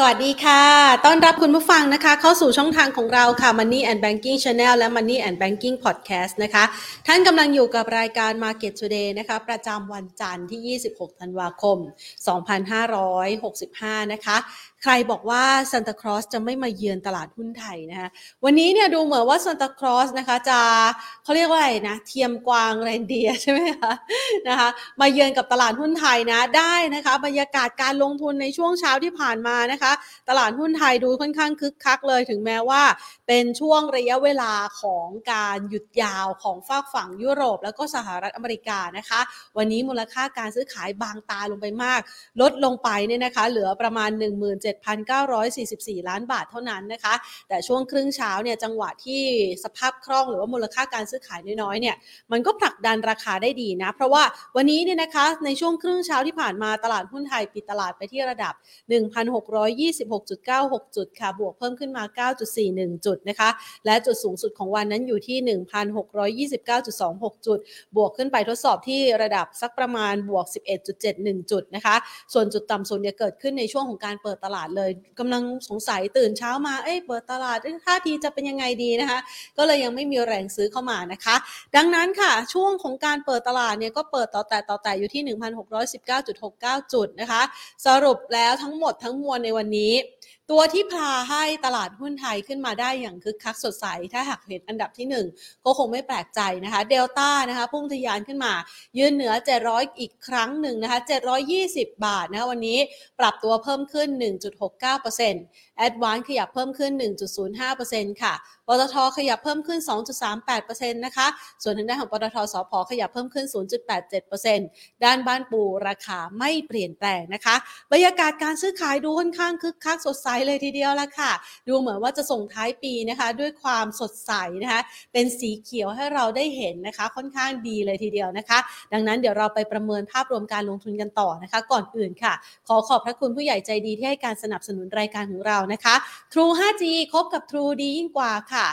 สวัสดีค่ะต้อนรับคุณผู้ฟังนะคะเข้าสู่ช่องทางของเราค่ะ Money and Banking Channel และ Money and Banking Podcast นะคะท่านกำลังอยู่กับรายการ Market Today นะคะประจำวันจันทร์ที่26ธันวาคม2565นะคะใครบอกว่า Santa Claus จะไม่มาเยือนตลาดหุ้นไทยนะคะวันนี้เนี่ยดูเหมือนว่า Santa Claus นะคะจะเขาเรียกว่าอะไรนะเทียมกวางเรนเดียร์ใช่ไหมคะนะคะมาเยือนกับตลาดหุ้นไทยนะได้นะคะบรรยากาศการลงทุนในช่วงเช้าที่ผ่านมานะคะตลาดหุ้นไทยดูค่อนข้างคึกคักเลยถึงแม้ว่าเป็นช่วงระยะเวลาของการหยุดยาวของฝากฝั่งยุโรปแล้วก็สหรัฐอเมริกานะคะวันนี้มูลค่าการซื้อขายบางตาลงไปมากลดลงไปเนี่ยนะคะเหลือประมาณ 17,944 ล้านบาทเท่านั้นนะคะแต่ช่วงครึ่งเช้าเนี่ยจังหวะที่สภาพคล่องหรือว่ามูลค่าการซื้อขายน้อยๆเนี่ยมันก็ผลักดันราคาได้ดีนะเพราะว่าวันนี้เนี่ยนะคะในช่วงครึ่งเช้าที่ผ่านมาตลาดหุ้นไทยปิดตลาดไปที่ระดับ 1,626.96 จุดค่ะบวกเพิ่มขึ้นมา 9.41 จุดนะคะและจุดสูงสุดของวันนั้นอยู่ที่ 1,629.26 จุดบวกขึ้นไปทดสอบที่ระดับสักประมาณบวก 11.71 จุดนะคะส่วนจุดต่ำสุดเนี่ยเกิดขึ้นในช่วงของการเปิดตลาดเลยกำลังสงสัยตื่นเช้ามาเปิดตลาดท่าทีจะเป็นยังไงดีนะคะก็เลยยังไม่มีแรงซื้อเข้ามานะคะดังนั้นค่ะช่วงของการเปิดตลาดเนี่ยก็เปิดต่อแต่อยู่ที่ 1,619.69 จุดนะคะสรุปแล้วทั้งหมดทั้งมวลในวันนี้ตัวที่พาให้ตลาดหุ้นไทยขึ้นมาได้อย่างคึกคักสดใสถ้าหากเห็นอันดับที่1ก็คงไม่แปลกใจนะคะ Delta นะคะพุ่งทะยานขึ้นมายืนเหนือ700อีกครั้งหนึ่งนะคะ720บาทนะคะวันนี้ปรับตัวเพิ่มขึ้น 1.69% Advance ขยับเพิ่มขึ้น 1.05% ค่ะปตท.ขยับเพิ่มขึ้น 2.38% นะคะส่วนทางด้านของปตท.สผ.ขยับเพิ่มขึ้น 0.87% ด้านบ้านปูราคาไม่เปลี่ยนแปลงนะคะบรรยากาศการซื้อขายดูค่อนข้างคึกคักสดใสเลยทีเดียวละค่ะดูเหมือนว่าจะส่งท้ายปีนะคะด้วยความสดใสนะคะเป็นสีเขียวให้เราได้เห็นนะคะค่อนข้างดีเลยทีเดียวนะคะดังนั้นเดี๋ยวเราไปประเมินภาพรวมการลงทุนกันต่อนะคะก่อนอื่นค่ะขอขอบพระคุณผู้ใหญ่ใจดีที่ให้การสนับสนุนรายการของเรานะคะ True 5G คบกับ True ดียิ่งกว่าค่ะ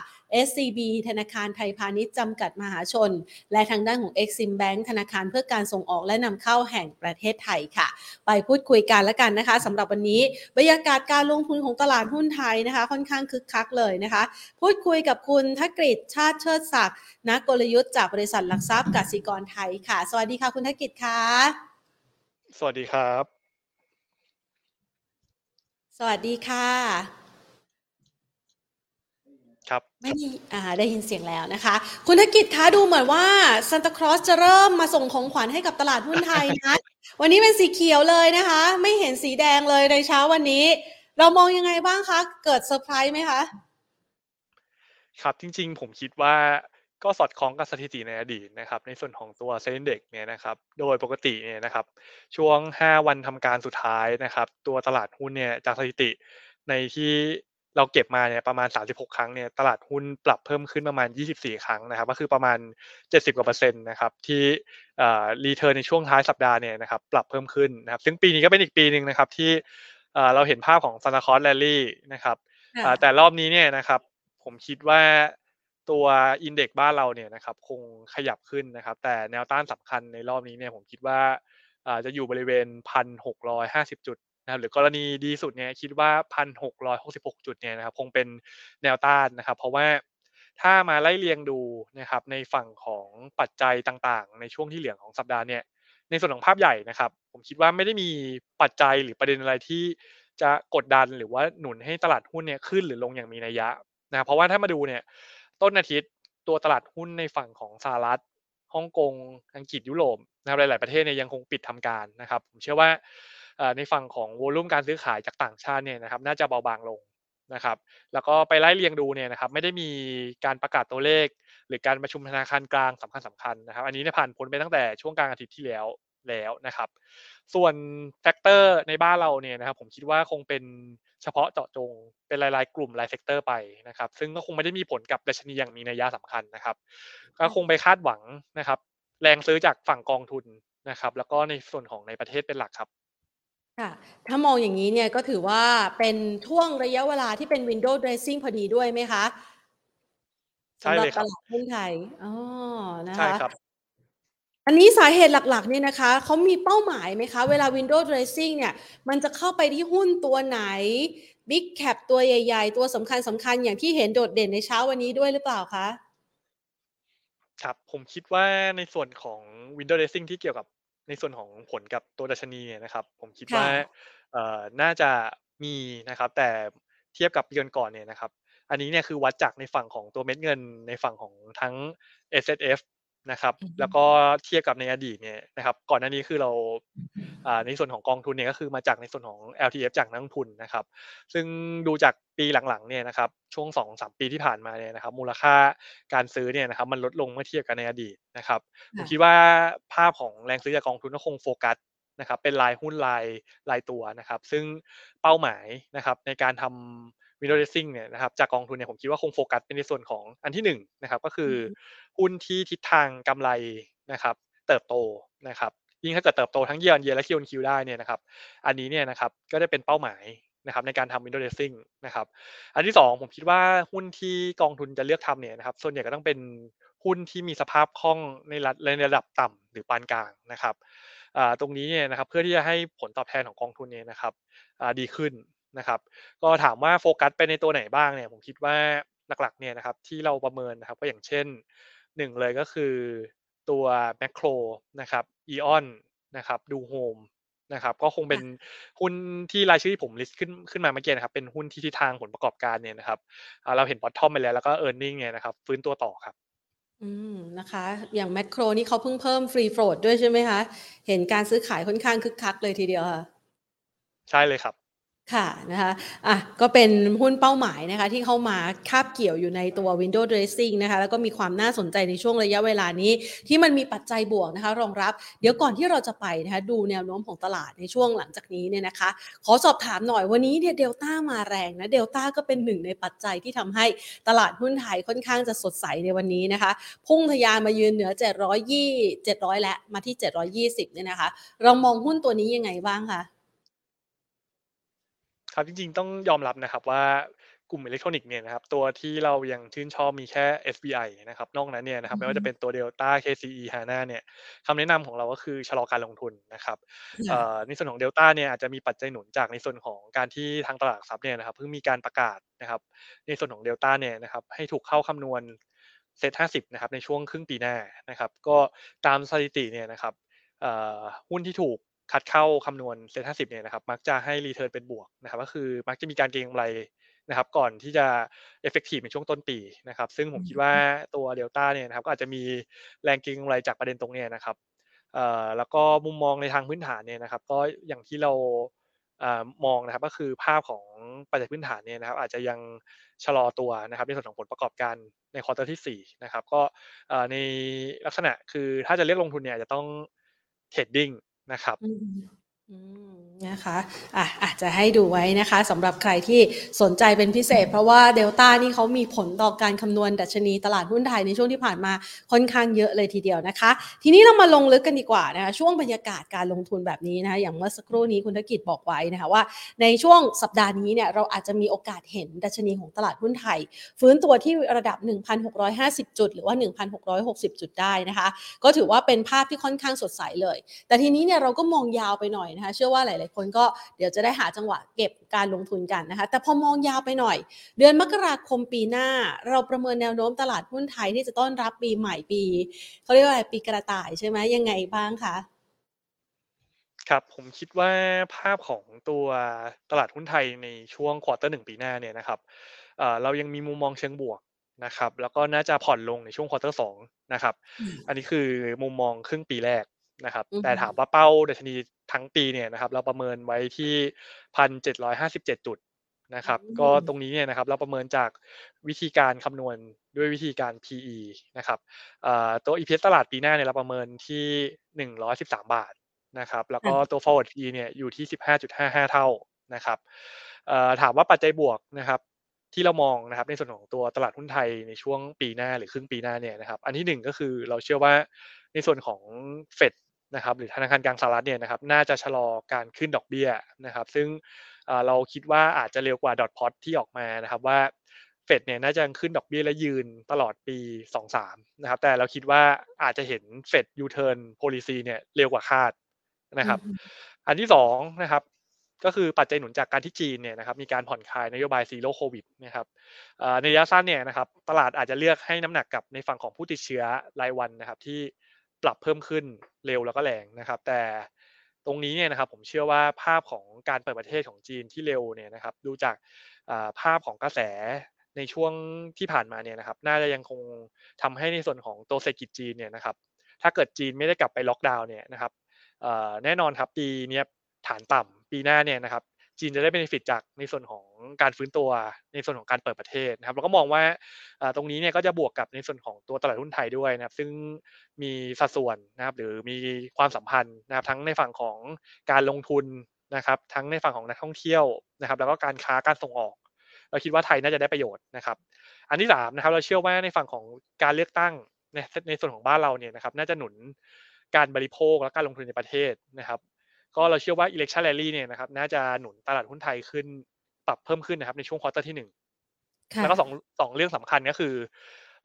SCB ธนาคารไทยพาณิชย์จำกัดมหาชนและทางด้านของ Exim Bank ธนาคารเพื่อการส่งออกและนำเข้าแห่งประเทศไทยค่ะไปพูดคุยกันละกันนะคะสำหรับวันนี้บรรยากาศการลงทุนของตลาดหุ้นไทยนะคะค่อนข้างคึกคักเลยนะคะพูดคุยกับคุณธกฤษ ชาติเชิดศักดิ์นักกลยุทธ์จากบริษัทหลักทรัพย์กสิกรไทยค่ะสวัสดีค่ะคุณธกฤษค่ะสวัสดีครับสวัสดีค่ะไม่มีได้ยินเสียงแล้วนะคะคุณธกฤษคะดูเหมือนว่าซันตาคลอสจะเริ่มมาส่งของขวัญให้กับตลาดหุ้นไทยนะวันนี้เป็นสีเขียวเลยนะคะไม่เห็นสีแดงเลยในเช้าวันนี้เรามองยังไงบ้างคะเกิดเซอร์ไพรส์ไหมคะครับจริงๆผมคิดว่าก็สอดคล้องกับสถิติในอดีตนะครับในส่วนของตัวเซ็นเด็กเนี่ยนะครับโดยปกติเนี่ยนะครับช่วง5วันทำการสุดท้ายนะครับตัวตลาดหุ้นเนี่ยจากสถิติในที่เราเก็บมาเนี่ยประมาณ36ครั้งเนี่ยตลาดหุ้นปรับเพิ่มขึ้นประมาณ24ครั้งนะครับก็คือประมาณ 70% นะครับที่รีเทิร์นในช่วงท้ายสัปดาห์เนี่ยนะครับปรับเพิ่มขึ้นนะครับซึ่งปีนี้ก็เป็นอีกปีนึงนะครับที่เราเห็นภาพของ Santa Claus Rally นะครับแต่รอบนี้เนี่ยนะครับผมคิดว่าตัวอินเด็กซ์บ้านเราเนี่ยนะครับคงขยับขึ้นนะครับแต่แนวต้านสำคัญในรอบนี้เนี่ยผมคิดว่าจะอยู่บริเวณ 1,650 จุดนะครับหรือกรณีดีสุดเนี่ยคิดว่า 1,666 จุดเนี่ยนะครับคงเป็นแนวต้านนะครับเพราะว่าถ้ามาไล่เรียงดูนะครับในฝั่งของปัจจัยต่างๆในช่วงที่เหลือของสัปดาห์เนี่ยในส่วนของภาพใหญ่นะครับผมคิดว่าไม่ได้มีปัจจัยหรือประเด็นอะไรที่จะกดดันหรือว่าหนุนให้ตลาดหุ้นเนี่ยขึ้นหรือลงอย่างมีนัยยะนะครับเพราะว่าถ้ามาดูเนี่ยต้นอาทิตย์ตัวตลาดหุ้นในฝั่งของสหรัฐฮ่องกงอังกฤษยุโรปนะครับหลายๆประเทศเนี่ยยังคงปิดทำการนะครับผมเชื่อว่าในฝั่งของวอลุ่มการซื้อขายจากต่างชาติเนี่ยนะครับน่าจะเบาบางลงนะครับแล้วก็ไปไล่เรียงดูเนี่ยนะครับไม่ได้มีการประกาศตัวเลขหรือการประชุมธนาคารกลางสำคัญนะครับอันนี้เนี่ยผ่านพ้นไปตั้งแต่ช่วงกลางอาทิตย์ที่แล้วนะครับส่วนแฟกเตอร์ในบ้านเราเนี่ยนะครับผมคิดว่าคงเป็นเฉพาะเจาะจงเป็นรายๆกลุ่มรายเซกเตอร์ไปนะครับซึ่งก็คงไม่ได้มีผลกับดัชนีอย่างมีนัยยะสำคัญนะครับก็คงไปคาดหวังนะครับแรงซื้อจากฝั่งกองทุนนะครับแล้วก็ในส่วนของในประเทศเป็นหลักครับค่ะถ้ามองอย่างนี้เนี่ยก็ถือว่าเป็นช่วงระยะเวลาที่เป็น window dressing พอดีด้วยไหมคะใช่เลยครับตลาดหุ้นไทยอ๋อนะคะใช่ครับ อันนี้สาเหตุหลักๆเนี่ยนะคะเขามีเป้าหมายไหมคะเวลา window dressing เนี่ยมันจะเข้าไปที่หุ้นตัวไหน big cap ตัวใหญ่ๆตัวสำคัญอย่างที่เห็นโดดเด่นในเช้าวันนี้ด้วยหรือเปล่าคะครับผมคิดว่าในส่วนของ window dressing ที่เกี่ยวกับในส่วนของผลกับตัวดัชนีเนี่ยนะครับผมคิดว่าน่าจะมีนะครับแต่เทียบกับปีก่อนเนี่ยนะครับอันนี้เนี่ยคือวัดจากในฝั่งของตัวเม็ดเงินในฝั่งของทั้ง SSF นะครับแล้วก็เทียบกับในอดีตเนี่ยนะครับก่อนหน้านี้คือเราในส่วนของกองทุนเนี่ยก็คือมาจากในส่วนของ LTF จากนักลงทุนนะครับซึ่งดูจากปีหลังๆเนี่ยนะครับช่วง 2-3 ปีที่ผ่านมาเนี่ยนะครับมูลค่าการซื้อเนี่ยนะครับมันลดลงเมื่อเทียบกับในอดีตนะครับผมคิดว่าภาพของแรงซื้อจากกองทุนก็คงโฟกัสนะครับเป็นรายหุ้นรายตัวนะครับซึ่งเป้าหมายนะครับในการทำwindow dressing เนี่ยนะครับจากกองทุนเนี่ยผมคิดว่าคงโฟกัสเป็นในส่วนของอันที่1นะครับก็คือหุ้นที่ทิศทางกำไรนะครับเติบโตนะครับยิ่งถ้าเกิดเติบโตทั้ง year on year และ Q on Q ได้เนี่ยนะครับอันนี้เนี่ยนะครับก็ได้เป็นเป้าหมายนะครับในการทำ window dressing นะครับอันที่2ผมคิดว่าหุ้นที่กองทุนจะเลือกทำเนี่ยนะครับส่วนใหญ่ก็ต้องเป็นหุ้นที่มีสภาพคล่องในระดับต่ำหรือปานกลางนะครับตรงนี้เนี่ยนะครับเพื่อที่จะให้ผลตอบแทนของกองทุนเนี่ยนะครับดีขึ้นนะครับก็ถามว่าโฟกัสไปในตัวไหนบ้างเนี่ยผมคิดว่าหลักๆเนี่ยนะครับที่เราประเมินนะครับก็อย่างเช่น1เลยก็คือตัวแมคโครนะครับอีออนนะครับดูโฮมนะครับก็คงเป็นหุ้นที่รายชื่อที่ผมลิสต์ขึ้นมาเมื่อกี้นะครับเป็นหุ้นที่ทิศทางผลประกอบการเนี่ยนะครับเราเห็นบอททอมไปแล้วก็เอิร์นนิ่งเนี่ยนะครับฟื้นตัวต่อครับนะคะอย่างแมคโครนี่เขาเพิ่มฟรีโฟลทด้วยใช่ไหมคะเห็นการซื้อขายค่อนข้างคึกคักเลยทีเดียวค่ะใช่เลยครับค่ะนะคะก็เป็นหุ้นเป้าหมายนะคะที่เข้ามาคาบเกี่ยวอยู่ในตัว window dressing นะคะแล้วก็มีความน่าสนใจในช่วงระยะเวลานี้ที่มันมีปัจจัยบวกนะคะรองรับเดี๋ยวก่อนที่เราจะไปนะคะดูแนวโน้มของตลาดในช่วงหลังจากนี้เนี่ยนะคะขอสอบถามหน่อยวันนี้เนี่ย Delta มาแรงนะ Delta ก็เป็นหนึ่งในปัจจัยที่ทำให้ตลาดหุ้นไทยค่อนข้างจะสดใสในวันนี้นะคะพุ่งทะยานมายืนเหนือ700และมาที่720เนี่ยนะคะเรามองหุ้นตัวนี้ยังไงบ้างคะครับจริงๆต้องยอมรับนะครับว่ากลุ่มอิเล็กทรอนิกส์เนี่ยนะครับตัวที่เรายังชื่นชอบมีแค่ SBI นะครับนอกนั้นเนี่ยนะครับไม่ว่าจะเป็นตัว Delta KCE HANA เนี่ยคำแนะนำของเราก็คือชะลอการลงทุนนะครับในส่วนของ Delta เนี่ยอาจจะมีปัจจัยหนุนจากในส่วนของการที่ทางตลาดหลักทรัพย์เนี่ยนะครับเพิ่งมีการประกาศนะครับในส่วนของ Delta เนี่ยนะครับให้ถูกเข้าคำนวณSET 50นะครับในช่วงครึ่งปีหน้านะครับก็ตามสถิติเนี่ยนะครับหุ้นที่ถูกคัดเข้าคำนวณเซ็ต 50เนี่ยนะครับมักจะให้รีเทิร์นเป็นบวกนะครับก็คือมักจะมีการเก็งกำไรนะครับก่อนที่จะ effective ในช่วงต้นปีนะครับซึ่งผมคิดว่าตัว Delta เนี่ยนะครับก็อาจจะมีแรงเก็งกำไรจากประเด็นตรงนี้นะครับแล้วก็มุมมองในทางพื้นฐานเนี่ยนะครับก็อย่างที่เรามองนะครับก็คือภาพของปัจจัยพื้นฐานเนี่ยนะครับอาจจะยังชะลอตัวนะครับในส่วนของผลประกอบการในควอเตอร์ที่4นะครับก็ในลักษณะคือถ้าจะเลือกลงทุนเนี่ยจะต้องเทรดดิ้งนะครับนะคะอาจจะให้ดูไว้นะคะสำหรับใครที่สนใจเป็นพิเศษเพราะว่า Delta นี่เขามีผลต่อการคำนวณดัชนีตลาดหุ้นไทยในช่วงที่ผ่านมาค่อนข้างเยอะเลยทีเดียวนะคะทีนี้เรามาลงลึกกันดีกว่านะคะช่วงบรรยากาศการลงทุนแบบนี้นะคะอย่างเมื่อสักครู่นี้คุณธกิจบอกไว้นะคะว่าในช่วงสัปดาห์นี้เนี่ยเราอาจจะมีโอกาสเห็นดัชนีของตลาดหุ้นไทยฟื้นตัวที่ระดับ 1,650 จุดหรือว่า 1,660 จุดได้นะคะก็ถือว่าเป็นภาพที่ค่อนข้างสดใสเลยแต่ทีนี้เนี่ยเราก็มองยาวไปหน่อยนะคะเชื่อว่าหลายๆคนก็เดี๋ยวจะได้หาจังหวะเก็บการลงทุนกันนะคะแต่พอมองยาวไปหน่อยเดือนมกราคมปีหน้าเราประเมินแนวโน้มตลาดหุ้นไทยที่จะต้อนรับปีใหม่ปีเขาเรียกว่าปีกระต่ายใช่ไหมยังไงบ้างคะครับผมคิดว่าภาพของตัวตลาดหุ้นไทยในช่วงควอเตอร์1ปีหน้าเนี่ยนะครับเรายังมีมุมมองเชิงบวกนะครับแล้วก็น่าจะผ่อนลงในช่วงควอเตอร์2นะครับอันนี้คือมุมมองครึ่งปีแรกนะครับแต่ถามว่าเป้าดัชนีทั้งปีเนี่ยนะครับเราประเมินไว้ที่ 1,757 จุดนะครับก็ตรงนี้เนี่ยนะครับเราประเมินจากวิธีการคำนวณด้วยวิธีการ PE นะครับตัว EPS ตลาดปีหน้าเนี่ยเราประเมินที่113 บาทนะครับแล้วก็ตัว forward PE เนี่ยอยู่ที่ 15.55 เท่านะครับถามว่าปัจจัยบวกนะครับที่เรามองนะครับในส่วนของตัวตลาดหุ้นไทยในช่วงปีหน้าหรือครึ่งปีหน้าเนี่ยนะครับอันที่1ก็คือเราเชื่อว่าในส่วนของเฟดนะครับหรือธนาคารกลางสหรัฐเนี่ยนะครับน่าจะชะลอการขึ้นดอกเบี้ยนะครับซึ่งเราคิดว่าอาจจะเร็วกว่าดอทพล็อตที่ออกมานะครับว่า เฟดเนี่ยน่าจะขึ้นดอกเบี้ยและยืนตลอดปี 2-3 นะครับแต่เราคิดว่าอาจจะเห็นเฟดยูเทิร์นโพลิซีเนี่ยเร็วกว่าคาดนะครับอันที่2นะครับก็คือปัจจัยหนุนจากการที่จีนเนี่ยนะครับมีการผ่อนคลายนโยบายซีโร่โควิดนะครับในระยะสั้นเนี่ยนะครับตลาดอาจจะเลือกให้น้ำหนักกับในฝั่งของผู้ติดเชื้อรายวันนะครับที่ปรับเพิ่มขึ้นเร็วแล้วก็แรงนะครับแต่ตรงนี้เนี่ยนะครับผมเชื่อว่าภาพของการเปิดประเทศของจีนที่เร็วเนี่ยนะครับดูจากภาพของกระแสในช่วงที่ผ่านมาเนี่ยนะครับน่าจะยังคงทำให้ในส่วนของตัวเศรษฐกิจจีนเนี่ยนะครับถ้าเกิดจีนไม่ได้กลับไปล็อกดาวน์เนี่ยนะครับแน่นอนครับปีนี้ฐานต่ำปีหน้าเนี่ยนะครับจีนจะได้เบเนฟิตจากในส่วนของการฟื้นตัวในส่วนของการเปิดประเทศนะครับเราก็มองว่าตรงนี้เนี่ยก็จะบวกกับในส่วนของตัวตลาดหุ้นไทยด้วยนะครับซึ่งมีสัดส่วนนะครับหรือมีความสัมพันธ์นะครับทั้งในฝั่งของการลงทุนนะครับทั้งในฝั่งของนักท่องเที่ยวนะครับแล้วก็การค้าการส่งออกเราคิดว่าไทยน่าจะได้ประโยชน์นะครับอันที่3นะครับเราเชื่อว่าในฝั่งของการเลือกตั้งในส่วนของบ้านเราเนี่ยนะครับน่าจะหนุนการบริโภคและการลงทุนในประเทศนะครับก็เราเชื่อว่า election rally เนี่ยนะครับน่าจะหนุนตลาดหุ้นไทยขึ้นปรับเพิ่มขึ้นนะครับในช่วงควอเตอร์ที่1แล้วก็สองเรื่องสำคัญก็คือ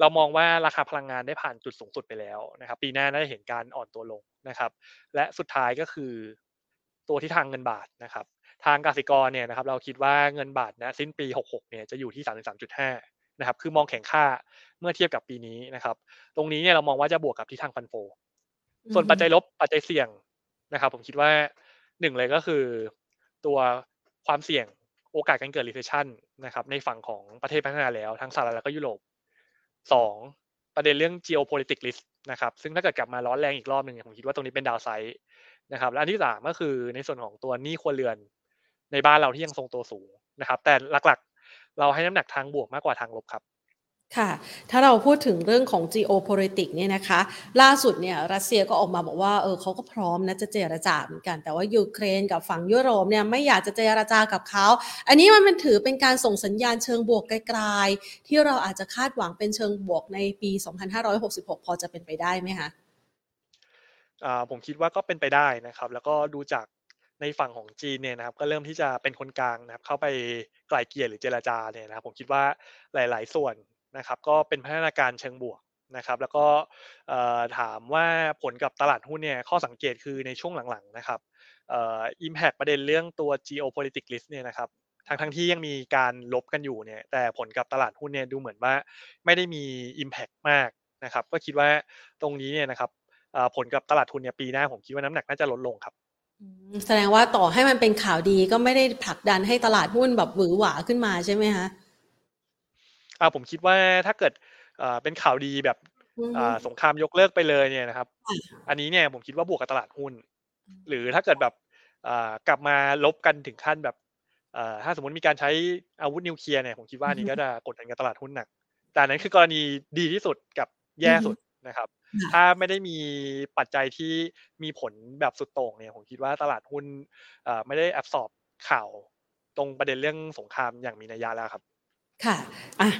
เรามองว่าราคาพลังงานได้ผ่านจุดสูงสุดไปแล้วนะครับปีหน้าน่าจะเห็นการอ่อนตัวลงนะครับและสุดท้ายก็คือตัวทิศทางเงินบาทนะครับทางกสิกรเนี่ยนะครับเราคิดว่าเงินบาทนะสิ้นปี66เนี่ยจะอยู่ที่ 33.5 นะครับคือมองแข็งค่าเมื่อเทียบกับปีนี้นะครับตรงนี้เนี่ยเรามองว่าจะบวกกับทิศทางฟันโฟส่วนปัจจัยลบปัจจัยเสี่ยงนะครับผมคิดว่า1เลยก็คือตัวความเสี่ยงโอกาสการเกิด recession นะครับในฝั่งของประเทศพัฒนาแล้วทั้งสหรัฐแล้วก็ยุโรป2ประเด็นเรื่อง geopolitical risk นะครับซึ่งถ้าเกิดกลับมาร้อนแรงอีกรอบนึงเนี่ยผมคิดว่าตรงนี้เป็นดาวไซด์นะครับและอันที่3ก็คือในส่วนของตัวหนี้ครัวเรือนในบ้านเราที่ยังทรงตัวสูงนะครับแต่หลักๆเราให้น้ำหนักทางบวกมากกว่าทางลบครับค่ะถ้าเราพูดถึงเรื่องของ geopolitics เนี่ยนะคะล่าสุดเนี่ยรัสเซียก็ออกมาบอกว่าเขาก็พร้อมนะจะเจรจาเหมือนกันแต่ว่ายูเครนกับฝั่งยุโรปเนี่ยไม่อยากจะเจรจากับเขาอันนี้มันถือเป็นการส่งสัญญาณเชิงบวกไกลๆที่เราอาจจะคาดหวังเป็นเชิงบวกในปี2566พอจะเป็นไปได้ไหมคะผมคิดว่าก็เป็นไปได้นะครับแล้วก็ดูจากในฝั่งของจีนเนี่ยนะครับก็เริ่มที่จะเป็นคนกลางนะครับเข้าไปไกล่เกลี่ยหรือเจรจาเนี่ยนะครับผมคิดว่าหลายๆส่วนนะครับก็เป็นพัฒนาการเชิงบวกนะครับแล้วก็ถามว่าผลกับตลาดหุ้นเนี่ยข้อสังเกตคือในช่วงหลังๆนะครับimpact ประเด็นเรื่องตัว geopolitical risk เนี่ยนะครับทั้งที่ยังมีการลบกันอยู่เนี่ยแต่ผลกับตลาดหุ้นเนี่ยดูเหมือนว่าไม่ได้มี impact มากนะครับก็คิดว่าตรงนี้เนี่ยนะครับผลกับตลาดทุนเนี่ยปีหน้าผมคิดว่าน้ำหนักน่าจะลดลงครับแสดงว่าต่อให้มันเป็นข่าวดีก็ไม่ได้ผลักดันให้ตลาดหุ้นแบบหวือหวาขึ้นมาใช่ไหมคะผมคิดว่าถ้าเกิดเป็นข่าวดีแบบสงครามยกเลิกไปเลยเนี่ยนะครับอันนี้เนี่ยผมคิดว่าบวกกับตลาดหุ้นหรือถ้าเกิดแบบกลับมาลบกันถึงขั้นแบบถ้าสมมติมีการใช้อาวุธนิวเคลียร์เนี่ยผมคิดว่านี่ก็จะกดดันกับตลาดหุ้นหนักแต่นั้นคือกรณีดีที่สุดกับแย่สุดนะครับถ้าไม่ได้มีปัจจัยที่มีผลแบบสุดโต่งเนี่ยผมคิดว่าตลาดหุ้นไม่ได้แอบสอบข่าวตรงประเด็นเรื่องสงครามอย่างมีนัยยะแล้วครับค่ะ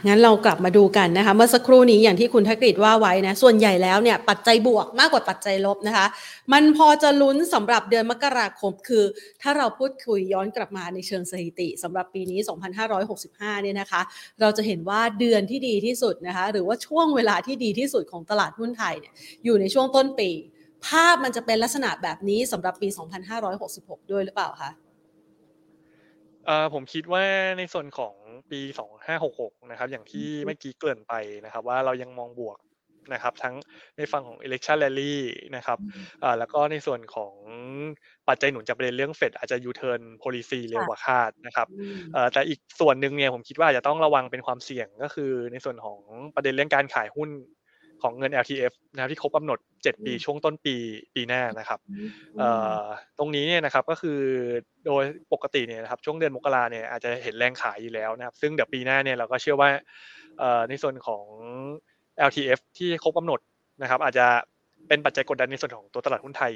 งั้นเรากลับมาดูกันนะคะเมื่อสักครู่นี้อย่างที่คุณธกฤษว่าไว้นะส่วนใหญ่แล้วเนี่ยปัจจัยบวกมากกว่าปัจจัยลบนะคะมันพอจะลุ้นสำหรับเดือนมกราคมคือถ้าเราพูดคุยย้อนกลับมาในเชิงสถิติสำหรับปีนี้2565เนี่ยนะคะเราจะเห็นว่าเดือนที่ดีที่สุดนะคะหรือว่าช่วงเวลาที่ดีที่สุดของตลาดหุ้นไทยเนี่ยอยู่ในช่วงต้นปีภาพมันจะเป็นลักษณะแบบนี้สำหรับปี2566ด้วยหรือเปล่าคะผมคิดว่าในส่วนของปี2566นะครับอย่างที่เมื่อกี้เกริ่นไปนะครับว่าเรายังมองบวกนะครับทั้งในฝั่งของ election rally นะครับแล้วก็ในส่วนของปัจจัยหนุนจากประเด็นเรื่องเฟดอาจจะ U-turn policy เร็วกว่าคาดนะครับแต่อีกส่วนหนึ่งเนี่ยผมคิดว่าอาจจะต้องระวังเป็นความเสี่ยงก็คือในส่วนของประเด็นเรื่องการขายหุ้นของเงิน LTF นะครับที่ครบกำหนด7ปีช่วงต้นปีหน้านะครับตรงนี้เนี่ยนะครับก็คือโดยปกติเนี่ยนะครับช่วงเดือนมกราเนี่ยอาจจะเห็นแรงขายอยู่แล้วนะครับซึ่งเดี๋ยวปีหน้าเนี่ยเราก็เชื่อว่าในส่วนของ LTF ที่ครบกำหนดนะครับอาจจะเป็นปัจจัยกดดันในส่วนของตัวตลาดหุ้นไทย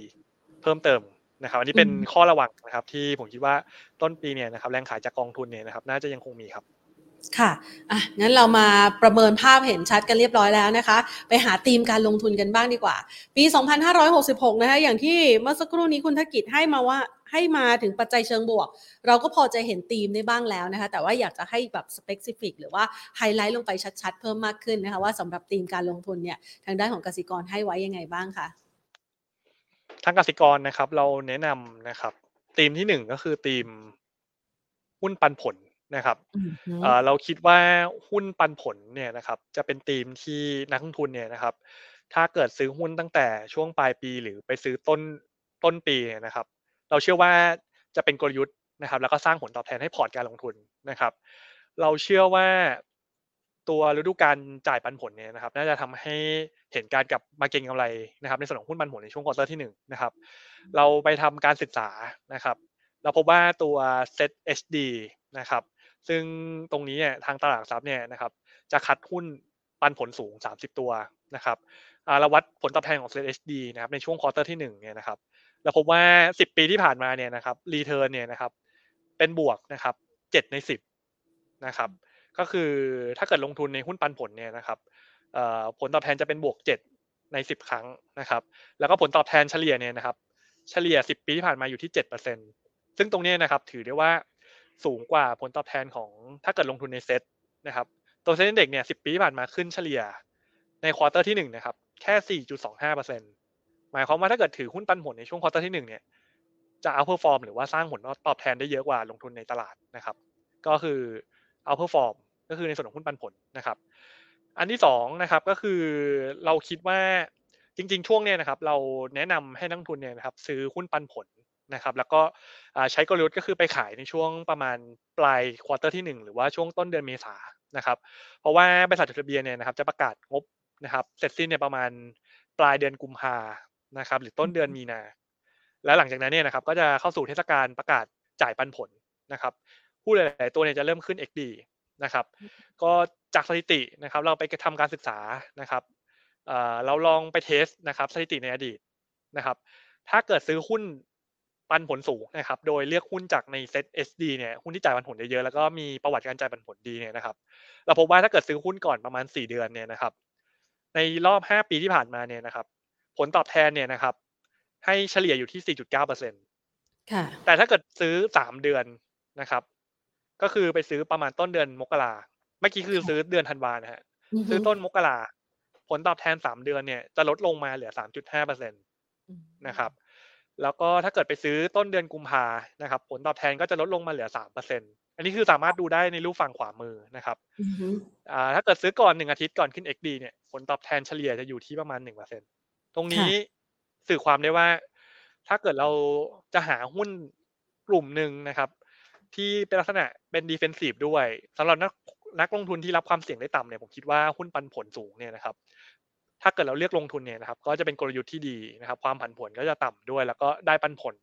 เพิ่มเติมนะครับอันนี้เป็นข้อระวังนะครับที่ผมคิดว่าต้นปีเนี่ยนะครับแรงขายจากกองทุนเนี่ยนะครับน่าจะยังคงมีครับค่ะงั้นเรามาประเมินภาพเห็นชัดกันเรียบร้อยแล้วนะคะไปหาธีมการลงทุนกันบ้างดีกว่าปี2566นะคะอย่างที่เมื่อสักครู่นี้คุณธกฤษให้มาว่า ให้มาถึงปัจจัยเชิงบวกเราก็พอจะเห็นธีมได้บ้างแล้วนะคะแต่ว่าอยากจะให้แบบสเปกซิฟิกหรือว่าไฮไลท์ลงไปชัดๆเพิ่มมากขึ้นนะคะว่าสำหรับธีมการลงทุนเนี่ยทางด้านของกสิกรให้ไว้ยังไงบ้างคะทางกสิกรนะครับเราแนะนำนะครับธีมที่หนึ่งก็คือธีมหุ้นปันผลนะครับ เราคิดว่าหุ้นปันผลเนี่ยนะครับจะเป็นธีมที่นักลงทุนเนี่ยนะครับถ้าเกิดซื้อหุ้นตั้งแต่ช่วงปลายปีหรือไปซื้อต้นปีนะครับเราเชื่อว่าจะเป็นกลยุทธ์นะครับแล้วก็สร้างผลตอบแทนให้พอร์ตการลงทุนนะครับเราเชื่อว่าตัวฤดูกาลจ่ายปันผลเนี่ยนะครับน่าจะทำให้เห็นการกลับมาเก็งกำไรนะครับในส่วนของหุ้นปันผลในช่วงควอเตอร์ที่1นะครับเราไปทำการศึกษานะครับเราพบว่าตัว SET HD นะครับซึ่งตรงนี้เนี่ยทางตลาดหลักทรัพย์เนี่ยนะครับจะคัดหุ้นปันผลสูง30ตัวนะครับเราวัดผลตอบแทนของ SET HD นะครับในช่วงควอเตอร์ที่1เนี่ยนะครับเราพบว่า10ปีที่ผ่านมาเนี่ยนะครับรีเทิร์นเนี่ยนะครับเป็นบวกนะครับ7ใน10นะครับก็คือถ้าเกิดลงทุนในหุ้นปันผลเนี่ยนะครับผลตอบแทนจะเป็นบวก7ใน10ครั้งนะครับแล้วก็ผลตอบแทนเฉลี่ยเนี่ยนะครับเฉลี่ย10ปีที่ผ่านมาอยู่ที่ 7% ซึ่งตรงนี้นะครับถือได้ว่าสูงกว่าผลตอบแทนของถ้าเกิดลงทุนในเซ็ตนะครับตัวเซ็ตอินเด็กซ์เนี่ย10ปีที่ผ่านมาขึ้นเฉลี่ยในควอเตอร์ที่1นะครับแค่ 4.25% หมายความว่าถ้าเกิดถือหุ้นปันผลในช่วงควอเตอร์ที่1เนี่ยจะเอาเพอร์ฟอร์มหรือว่าสร้างผลตอบแทนได้เยอะกว่าลงทุนในตลาดนะครับก็คือเอาเพอร์ฟอร์มก็คือในส่วนของหุ้นปันผลนะครับอันที่2นะครับก็คือเราคิดว่าจริงๆช่วงเนี่ยนะครับเราแนะนำให้นักลงทุนเนี่ยนะครับซื้อหุ้นปันผลนะครับแล้วก็ใช้กลยุทธ์ก็คือไปขายในช่วงประมาณปลายควอเตอร์ที่1หรือว่าช่วงต้นเดือนเมษายนนะครับเพราะว่าบริษัทจดทะเบียนเนี่ยนะครับจะประกาศงบนะครับเสร็จสิ้นเนี่ยประมาณปลายเดือนกุมภาพันธ์นะครับหรือต้นเดือนมีนาและหลังจากนั้นเนี่ยนะครับก็จะเข้าสู่เทศกาลประกาศจ่ายปันผลนะครับหุ้นหลายๆตัวเนี่ยจะเริ่มขึ้น XD นะครับก็จากสถิตินะครับเราไปทำการศึกษานะครับเราลองไปเทสนะครับสถิติในอดีตนะครับถ้าเกิดซื้อหุ้นปันผลสูงนะครับโดยเลือกหุ้นจากในเซ็ต SD เนี่ยหุ้นที่จ่ายปันผลเยอะๆแล้วก็มีประวัติการจ่ายปันผลดีเนี่ยนะครับเราพบว่าถ้าเกิดซื้อหุ้นก่อนประมาณ4เดือนเนี่ยนะครับในรอบ5ปีที่ผ่านมาเนี่ยนะครับผลตอบแทนเนี่ยนะครับให้เฉลี่ยอยู่ที่ 4.9% ค่ะแต่ถ้าเกิดซื้อ3เดือนนะครับก็คือไปซื้อประมาณต้นเดือนมกราเมื่อกี้คือซื้อเดือนธันวานะฮะซื้อต้นมกราผลตอบแทน3เดือนเนี่ยจะลดลงมาเหลือ 3.5% นะครับแล้วก็ถ้าเกิดไปซื้อต้นเดือนกุมภานะครับผลตอบแทนก็จะลดลงมาเหลือ 3% อันนี้คือสามารถดูได้ในรูปฝั่งขวามือนะครับถ้าเกิดซื้อก่อน1อาทิตย์ก่อนขึ้น XD เนี่ยผลตอบแทนเฉลี่ยจะอยู่ที่ประมาณ 1% ตรงนี้สื่อความได้ว่าถ้าเกิดเราจะหาหุ้นกลุ่มนึงนะครับที่เป็นลักษณะเป็นดีเฟนซีฟด้วยสำหรับนักลงทุนที่รับความเสี่ยงได้ต่ำเนี่ยผมคิดว่าหุ้นปันผลสูงเนี่ยนะครับถ้าเกิดเราเลือกลงทุนเนี่ยนะครับก็จะเป็นกลยุทธ์ที่ดีนะครับความผันผวนก็จะต่ำด้วยแล้วก็ได้ปันผล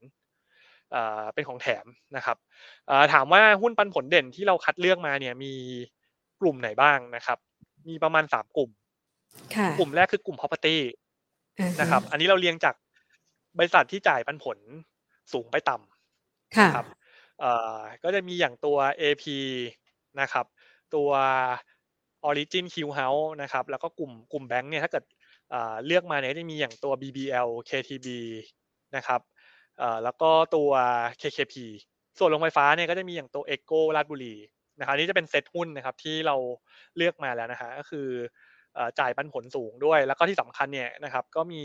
เป็นของแถมนะครับถามว่าหุ้นปันผลเด่นที่เราคัดเลือกมาเนี่ยมีกลุ่มไหนบ้างนะครับมีประมาณ3กลุ่มกลุ่มแรกคือกลุ่ม property นะครับอันนี้เราเรียงจากบริษัทที่จ่ายปันผลสูงไปต่ำครับก็จะมีอย่างตัว AP นะครับตัว Origin Q House นะครับแล้วก็กลุ่มแบงค์เนี่ยถ้าเกิดเลือกมาเนี่ยจะมีอย่างตัว BBL KTB นะครับแล้วก็ตัว KKP ส่วนโรงไฟฟ้าเนี่ยก็จะมีอย่างตัว EGCO ราชบุรีนะครับนี่จะเป็นเซตหุ้นนะครับที่เราเลือกมาแล้วนะฮะก็คือจ่ายปันผลสูงด้วยแล้วก็ที่สำคัญเนี่ยนะครับก็มี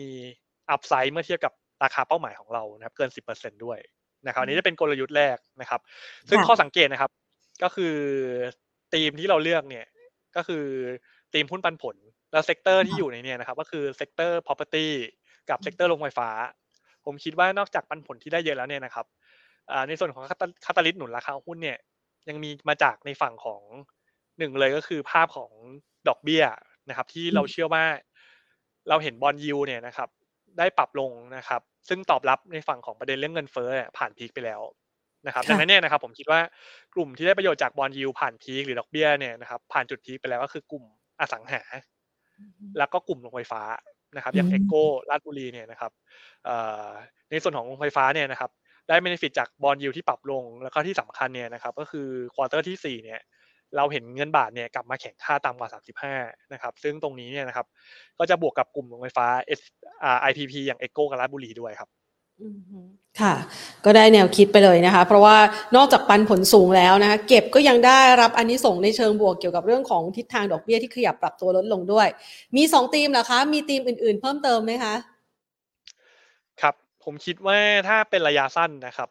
อัพไซด์เมื่อเทียบกับราคาเป้าหมายของเรานะครับเกิน 10% ด้วยนะครับอันนี้จะเป็นกลยุทธ์แรกนะครับซึ่งข้อสังเกตนะครับก็คือธีมที่เราเลือกเนี่ยก็คือธีมหุ้นปันผลแล้วเซกเตอร์ที่อยู่ในเนี่ยนะครับก็คือเซกเตอร์ property กับเซกเตอร์โรงไฟฟ้าผมคิดว่านอกจากปันผลที่ได้เยอะแล้วเนี่ยนะครับในส่วนของคาตาลิสต์หนุนราคาหุ้นเนี่ยยังมีมาจากในฝั่งของ1เลยก็คือภาพของดอกเบี้ยนะครับที่เราเชื่อว่าเราเห็นบอนด์ยิลด์เนี่ยนะครับได้ปรับลงนะครับซึ่งตอบรับในฝั่งของประเด็นเรื่องเงินเฟ้อผ่านพีคไปแล้วนะครับดังนั้นเนี่ยนะครับผมคิดว่ากลุ่มที่ได้ประโยชน์จากบอนด์ยิลด์ผ่านพีคหรือดอกเบี้ยเนี่ยนะครับผ่านจุดพีคไปแล้วก็คือกลุ่มอสังหาแล้วก็กลุ่มโรงไฟฟ้านะครับอย่าง EGCO ราชบุรีเนี่ยนะครับในส่วนของโรงไฟฟ้าเนี่ยนะครับได้เบเนฟิตจากบอนด์ยิลด์ที่ปรับลงแล้วก็ที่สำคัญเนี่ยนะครับก็คือควอเตอร์ที่4เนี่ยเราเห็นเงินบาทเนี่ยกลับมาแข็งค่าต่ำกว่า35นะครับซึ่งตรงนี้เนี่ยนะครับก็จะบวกกับกลุ่มโรงไฟฟ้าIPP อย่าง EGCO กับราชบุรีด้วยครับ ค่ะก็ได้แนวคิดไปเลยนะคะเพราะว่านอกจากปันผลสูงแล้วนะคะเก็บก็ยังได้รับอานิสงส์ในเชิงบวกเกี่ยวกับเรื่องของทิศทางดอกเบี้ยที่ขยับปรับตัวลดลงด้วยมี2ธีมเหรอคะมีธีมอื่นๆเพิ่มเติมไหมคะครับผมคิดว่าถ้าเป็นระยะสั้นนะครับ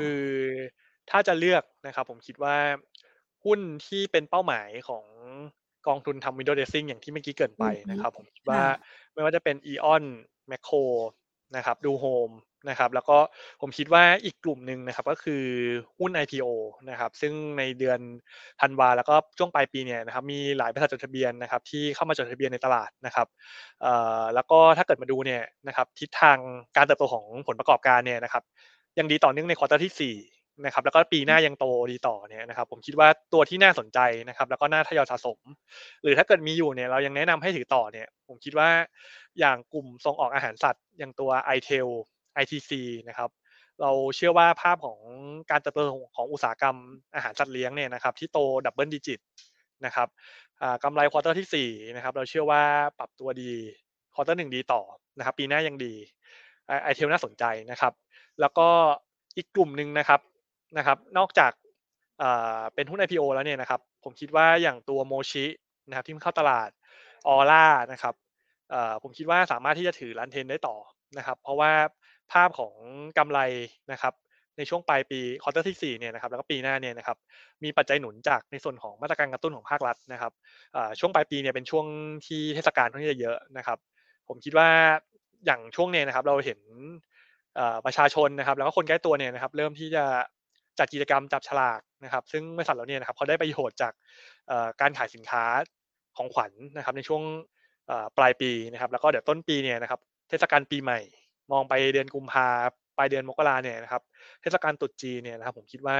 คือถ้าจะเลือกนะครับผมคิดว่าหุ้นที่เป็นเป้าหมายของกองทุนทำ window dressing อย่างที่เมื่อกี้เกินไปนะครับผมคิดว่าไม่ว่าจะเป็น Eon Macro นะครับดู Homeนะครับแล้วก็ผมคิดว่าอีกกลุ่มนึงนะครับก็คือหุ้น IPO นะครับซึ่งในเดือนธันวาแล้วก็ช่วงปลายปีเนี่ยนะครับมีหลายบริษัทจดทะเบียนนะครับที่เข้ามาจดทะเบียนในตลาดนะครับแล้วก็ถ้าเกิดมาดูเนี่ยนะครับทิศทางการเติบโตของผลประกอบการเนี่ยนะครับยังดีต่อเนื่องในควอเตอร์ที่4นะครับแล้วก็ปีหน้ายังโตดีต่อเนี่ยนะครับผมคิดว่าตัวที่น่าสนใจนะครับแล้วก็น่าทยอยสะสมหรือถ้าเกิดมีอยู่เนี่ยเรายังแนะนำให้ถือต่อเนี่ยผมคิดว่าอย่างกลุ่มส่งออกอาหารสัตว์อย่างตัว iTel ITC นะครับเราเชื่อว่าภาพของการเติบโตของอุตสาหกรรมอาหารสัตว์เลี้ยงเนี่ยนะครับที่โตดับเบิลดิจิตนะครับกำไรควอเตอร์ที่4นะครับเราเชื่อว่าปรับตัวดีควอเตอร์1ดีต่อนะครับปีหน้ายังดีไอเทลน่าสนใจนะครับแล้วก็อีกกลุ่มนึงนะครับนอกจากเป็นหุ้น IPO แล้วเนี่ยนะครับผมคิดว่าอย่างตัวโมชินะครับที่เข้าตลาดออร่านะครับผมคิดว่าสามารถที่จะถือรันเทนได้ต่อนะครับเพราะว่าภาพของกำไรนะครับในช่วงปลายปีควอเตอร์ที่4เนี่ยนะครับแล้วก็ปีหน้าเนี่ยนะครับมีปัจจัยหนุนจากในส่วนของมาตรการกระตุ้นของภาครัฐนะครับช่วงปลายปีเนี่ยเป็นช่วงที่เทศกาลค่อนข้างจะเยอะนะครับผมคิดว่าอย่างช่วงเนี่ยนะครับเราเห็นประชาชนนะครับแล้วก็คนใกล้ตัวเนี่ยนะครับเริ่มที่จะจัดกิจกรรมจับฉลากนะครับซึ่งบริษัทเราเนี่ยนะครับเขาได้ประโยชน์จากการขายสินค้าของขวัญนะครับในช่วงปลายปีนะครับแล้วก็เดี๋ยวต้นปีเนี่ยนะครับเทศกาลปีใหม่มองไปเดือนกุมภาไปเดือนมกราเนี่ยนะครับเทศกาลตรุษจีนเนี่ยนะครับผมคิดว่า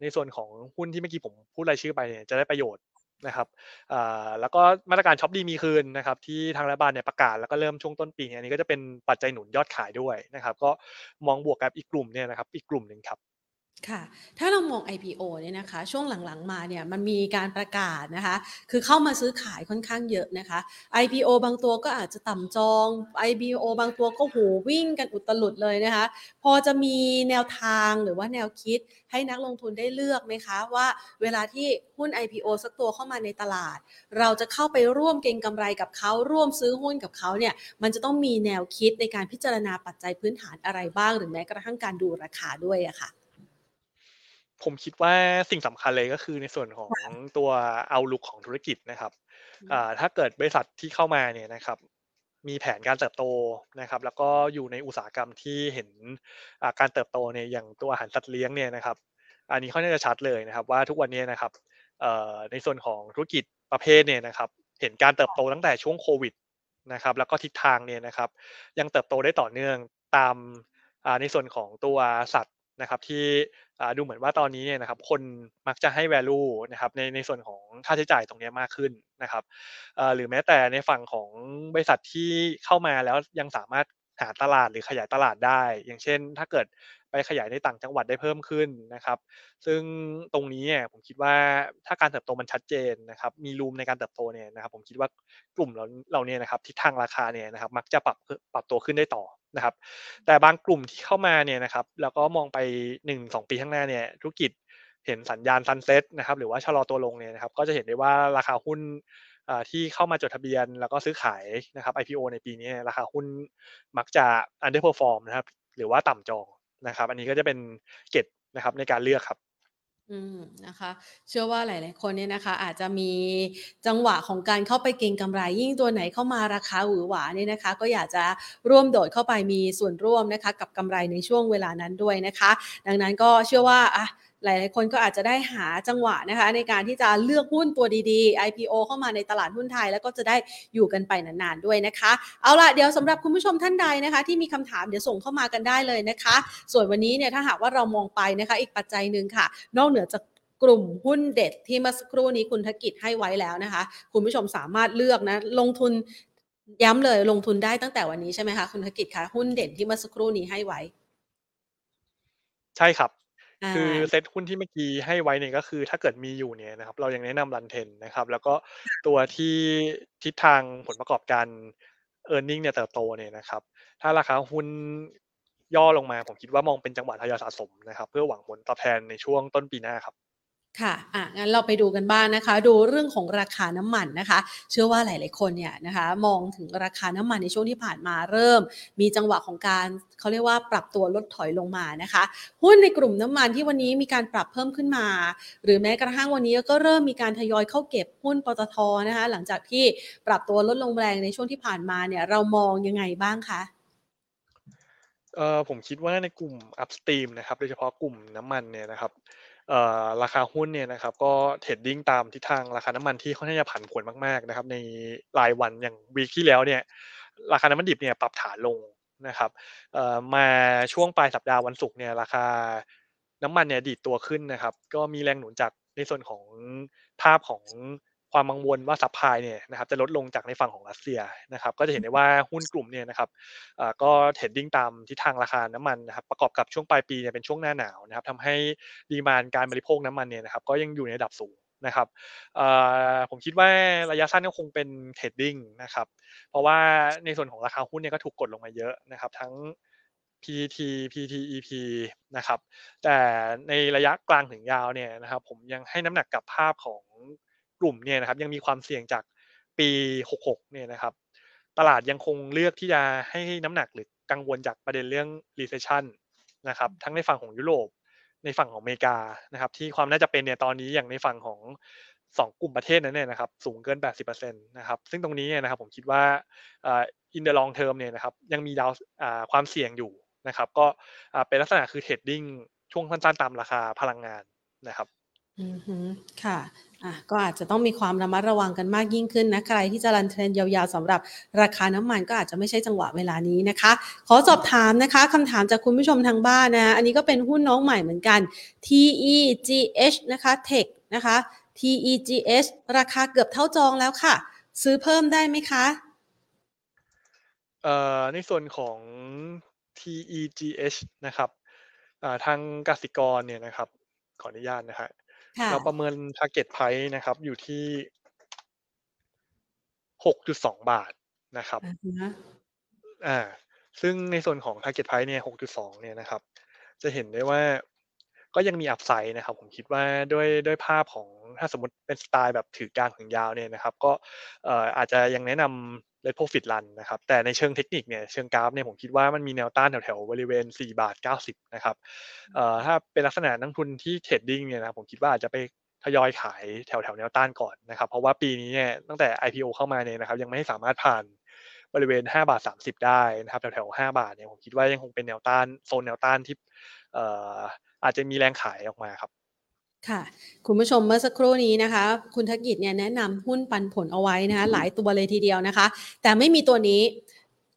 ในส่วนของหุ้นที่เมื่อกี้ผมพูดรายชื่อไปเนี่ยจะได้ประโยชน์นะครับแล้วก็มาตรการช็อปดีมีคืนนะครับที่ทางรัฐบาลเนี่ยประกาศแล้วก็เริ่มช่วงต้นปีเนี่ยอันนี้ก็จะเป็นปัจจัยหนุนยอดขายด้วยนะครับก็มองบวกกับอีกกลุ่มเนี่ยนะครับอีกกลุ่มนึงครับค่ะถ้าเรามอง IPO เนี่ยนะคะช่วงหลังๆมาเนี่ยมันมีการประกาศนะคะคือเข้ามาซื้อขายค่อนข้างเยอะนะคะ IPO บางตัวก็อาจจะต่ำจอง IPO บางตัวก็โหวิ่งกันอุตลุดเลยนะคะพอจะมีแนวทางหรือว่าแนวคิดให้นักลงทุนได้เลือกไหมคะว่าเวลาที่หุ้น IPO สักตัวเข้ามาในตลาดเราจะเข้าไปร่วมเก็งกำไรกับเขาร่วมซื้อหุ้นกับเขาเนี่ยมันจะต้องมีแนวคิดในการพิจารณาปัจจัยพื้นฐานอะไรบ้างหรือแม้กระทั่งการดูราคาด้วยอะค่ะผมคิดว่าสิ่งสำคัญเลยก็คือในส่วนของตัวoutlookของธุรกิจนะครับถ้าเกิดบริษัทที่เข้ามาเนี่ยนะครับมีแผนการเติบโตนะครับแล้วก็อยู่ในอุตสาหกรรมที่เห็นการเติบโตเนี่ยอย่างตัวอาหารสัตว์เลี้ยงเนี่ยนะครับอันนี้ค่อนข้างจะชัดเลยนะครับว่าทุกวันนี้นะครับในส่วนของธุรกิจประเภทเนี่ยนะครับเห็นการเติบโตตั้งแต่ช่วงโควิดนะครับแล้วก็ทิศทางเนี่ยนะครับยังเติบโตได้ต่อเนื่องตามในส่วนของตัวสัตว์นะครับที่ดูเหมือนว่าตอนนี้เนี่ยนะครับคนมักจะให้ value นะครับในส่วนของค่าใช้จ่ายตรงนี้มากขึ้นนะครับหรือแม้แต่ในฝั่งของบริษัทที่เข้ามาแล้วยังสามารถหาตลาดหรือขยายตลาดได้อย่างเช่นถ้าเกิดไปขยายในต่างจังหวัดได้เพิ่มขึ้นนะครับซึ่งตรงนี้เนี่ยผมคิดว่าถ้าการเติบโตมันชัดเจนนะครับมีรูมในการเติบโตเนี่ยนะครับผมคิดว่ากลุ่มเราเนี่ยนะครับทิศทางราคาเนี่ยนะครับมักจะปรับตัวขึ้นได้ต่อนะครับแต่บางกลุ่มที่เข้ามาเนี่ยนะครับแล้วก็มองไป 1-2 ปีข้างหน้าเนี่ยธุรกิจเห็นสัญญาณซันเซ็ตนะครับหรือว่าชะลอตัวลงเนี่ยนะครับก็จะเห็นได้ว่าราคาหุ้นที่เข้ามาจดทะเบียนแล้วก็ซื้อขายนะครับ IPO ในปีนี้ราคาหุ้นมักจะ underperform นะครับหรือว่าต่ำจองนะครับอันนี้ก็จะเป็นเกตนะครับในการเลือกครับนะคะเชื่อว่าหลายๆคนเนี่ยนะคะอาจจะมีจังหวะของการเข้าไปเก็งกำไรยิ่งตัวไหนเข้ามาราคาหวือหวาเนี่ยนะคะก็อยากจะร่วมโดดเข้าไปมีส่วนร่วมนะคะกับกำไรในช่วงเวลานั้นด้วยนะคะดังนั้นก็เชื่อว่าหลายๆคนก็อาจจะได้หาจังหวะนะคะในการที่จะเลือกหุ้นตัวดีๆ IPO เข้ามาในตลาดหุ้นไทยแล้วก็จะได้อยู่กันไปนานๆด้วยนะคะเอาล่ะเดี๋ยวสำหรับคุณผู้ชมท่านใดนะคะที่มีคำถามเดี๋ยวส่งเข้ามากันได้เลยนะคะส่วนวันนี้เนี่ยถ้าหากว่าเรามองไปนะคะอีกปัจจัยนึงค่ะนอกเหนือจากกลุ่มหุ้นเด็ดที่เมื่อสักครู่นี้คุณธกิจให้ไว้แล้วนะคะคุณผู้ชมสามารถเลือกนะลงทุนย้ำเลยลงทุนได้ตั้งแต่วันนี้ใช่ไหมคะคุณธกิจคะหุ้นเด่นที่เมื่อสักครู่นี้ให้ไว้ใช่ครับคือเซตหุ้นที่เมื่อกี้ให้ไว้เนี่ยก็คือถ้าเกิดมีอยู่เนี่ยนะครับเรายังแนะนำรันเทนนะครับแล้วก็ตัวที่ทิศทางผลประกอบการ earning เนี่ยเติบโตเนี่ยนะครับถ้าราคาหุ้น ย่อลงมาผมคิดว่ามองเป็นจังหวะทยอยสะสมนะครับเพื่อหวังผลตอบแทนในช่วงต้นปีหน้าครับค่ะงั้นเราไปดูกันบ้าง นะคะดูเรื่องของราคาน้ำมันนะคะเชื่อว่าหลายๆคนเนี่ยนะคะมองถึงราคาน้ำมันในช่วงที่ผ่านมาเริ่มมีจังหวะของการเขาเรียกว่าปรับตัวลดถอยลงมานะคะหุ้นในกลุ่มน้ำมันที่วันนี้มีการปรับเพิ่มขึ้นมาหรือแม้กระทั่งวันนี้ก็เริ่มมีการทยอยเข้าเก็บหุ้นปตท.นะคะหลังจากที่ปรับตัวลดลงแรงในช่วงที่ผ่านมาเนี่ยเรามองยังไงบ้างคะผมคิดว่าในกลุ่ม upstream นะครับโดยเฉพาะกลุ่มน้ำมันเนี่ยนะครับราคาหุ้นเนี่ยนะครับก็เทรดดิ้งตามทิศทางราคาน้ำมันที่ค่อนข้างจะผันผวนมากๆนะครับในรายวันอย่างวีคที่แล้วเนี่ยราคาน้ำมันดิบเนี่ยปรับฐานลงนะครับมาช่วงปลายสัปดาห์วันศุกร์เนี่ยราคาน้ำมันเนี่ยดีดตัวขึ้นนะครับก็มีแรงหนุนจากในส่วนของภาพของความกังวลว่าซัพพลายเนี่ยนะครับจะลดลงจากในฝั่งของรัสเซียนะครับก็จะเห็นได้ว่าหุ้นกลุ่มเนี่ยนะครับก็เทรดดิ้งตามทิศทางราคาน้ำมันนะครับประกอบกับช่วงปลายปีเนี่ยเป็นช่วงหน้าหนาวนะครับทำให้ดีมานด์การบริโภคน้ำมันเนี่ยนะครับก็ยังอยู่ในระดับสูงนะครับผมคิดว่าระยะสั้นก็คงเป็นเทรดดิ้งนะครับเพราะว่าในส่วนของราคาหุ้นเนี่ยก็ถูกกดลงมาเยอะนะครับทั้ง PTT PTEP นะครับแต่ในระยะกลางถึงยาวเนี่ยนะครับผมยังให้น้ำหนักกับภาพของกลุ่มเนี่ยนะครับยังมีความเสี่ยงจากปี66เนี่ยนะครับตลาดยังคงเลือกที่จะให้น้ำหนักหรือกังวลจากประเด็นเรื่อง recession นะครับทั้งในฝั่งของยุโรปในฝั่งของอเมริกานะครับที่ความน่าจะเป็นเนี่ยตอนนี้อย่างในฝั่งของ2กลุ่มประเทศนั้นเนี่ยนะครับสูงเกิน 80% นะครับซึ่งตรงนี้เนี่ยนะครับผมคิดว่าin the long term เนี่ยนะครับยังมีความเสี่ยงอยู่นะครับก็เป็นลักษณะคือ trading ช่วงสั้นๆตามราคาพลังงานนะครับอือฮึค่ะก็อาจจะต้องมีความระมัดระวังกันมากยิ่งขึ้นนะใครที่จะรันเทรนยาวๆสำหรับราคาน้ำมันก็อาจจะไม่ใช่จังหวะเวลานี้นะคะขอสอบถามนะคะคำถามจากคุณผู้ชมทางบ้านนะอันนี้ก็เป็นหุ้นน้องใหม่เหมือนกัน TEGH นะคะ TEGH นะคะ TEGH ราคาเกือบเท่าจองแล้วค่ะซื้อเพิ่มได้ไหมคะในส่วนของ TEGH นะครับทางกสิกรเนี่ยนะครับขออนุญาตนะฮะเราประเมิน target price นะครับอยู่ที่ 6.2 บาทนะครับซึ่งในส่วนของ target price เนี่ย 6.2 เนี่ยนะครับจะเห็นได้ว่าก็ยังมี upside นะครับผมคิดว่าด้วยภาพของถ้าสมมุติเป็นสไตล์แบบถือกลางถึงยาวเนี่ยนะครับก็อาจจะยังแนะนำ Let Profit Run นะครับแต่ในเชิงเทคนิคเนี่ยเชิงกราฟเนี่ยผมคิดว่ามันมีแนวต้านแถวๆบริเวณ 4.90 บาทนะครับถ้าเป็นลักษณะนักทุนที่เทรดดิ้งเนี่ยนะผมคิดว่าอาจจะไปทยอยขายแถวๆแนวต้านก่อนนะครับเพราะว่าปีนี้เนี่ยตั้งแต่ IPO เข้ามาเนี่ยนะครับยังไม่สามารถผ่านบริเวณ 5.30 บาทได้นะครับแถวๆ5 บาทเนี่ยผมคิดว่ายังคงเป็นแนวต้านโซนแนวต้านที่อาจจะมีแรงขายออกมาครับค่ะคุณผู้ชมเมื่อสักครู่นี้นะคะคุณทักษิณเนี่ยแนะนำหุ้นปันผลเอาไว้นะคะหลายตัวเลยทีเดียวนะคะแต่ไม่มีตัวนี้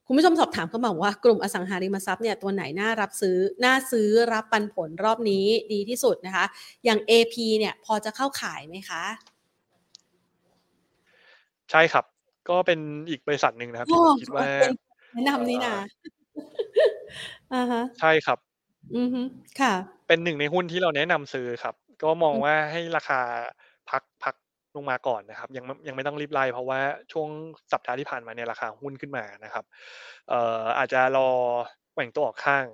คุณผู้ชมสอบถามเข้ามาว่ากลุ่มอสังหาริมทรัพย์เนี่ยตัวไหนน่าซื้อรับปันผลรอบนี้ดีที่สุดนะคะอย่าง AP เนี่ยพอจะเข้าขายไหมคะใช่ครับก็เป็นอีกบริษัทนึงนะครับที่คิดว่าแนะนำนี้นะใช่ครับอือฮึค่ะเป็นหนึ่งในหุ้นที่เราแนะนำซื้อครับก็มองว่าให้ราคาพักลงมาก่อนนะครับยังไม่ต้องรีบไล่เพราะว่าช่วงสัปดาห์ที่ผ่านมาเนี่ยราคาหุ้นขึ้นมานะครับอาจจะรอแหว่งตัวออกข้าง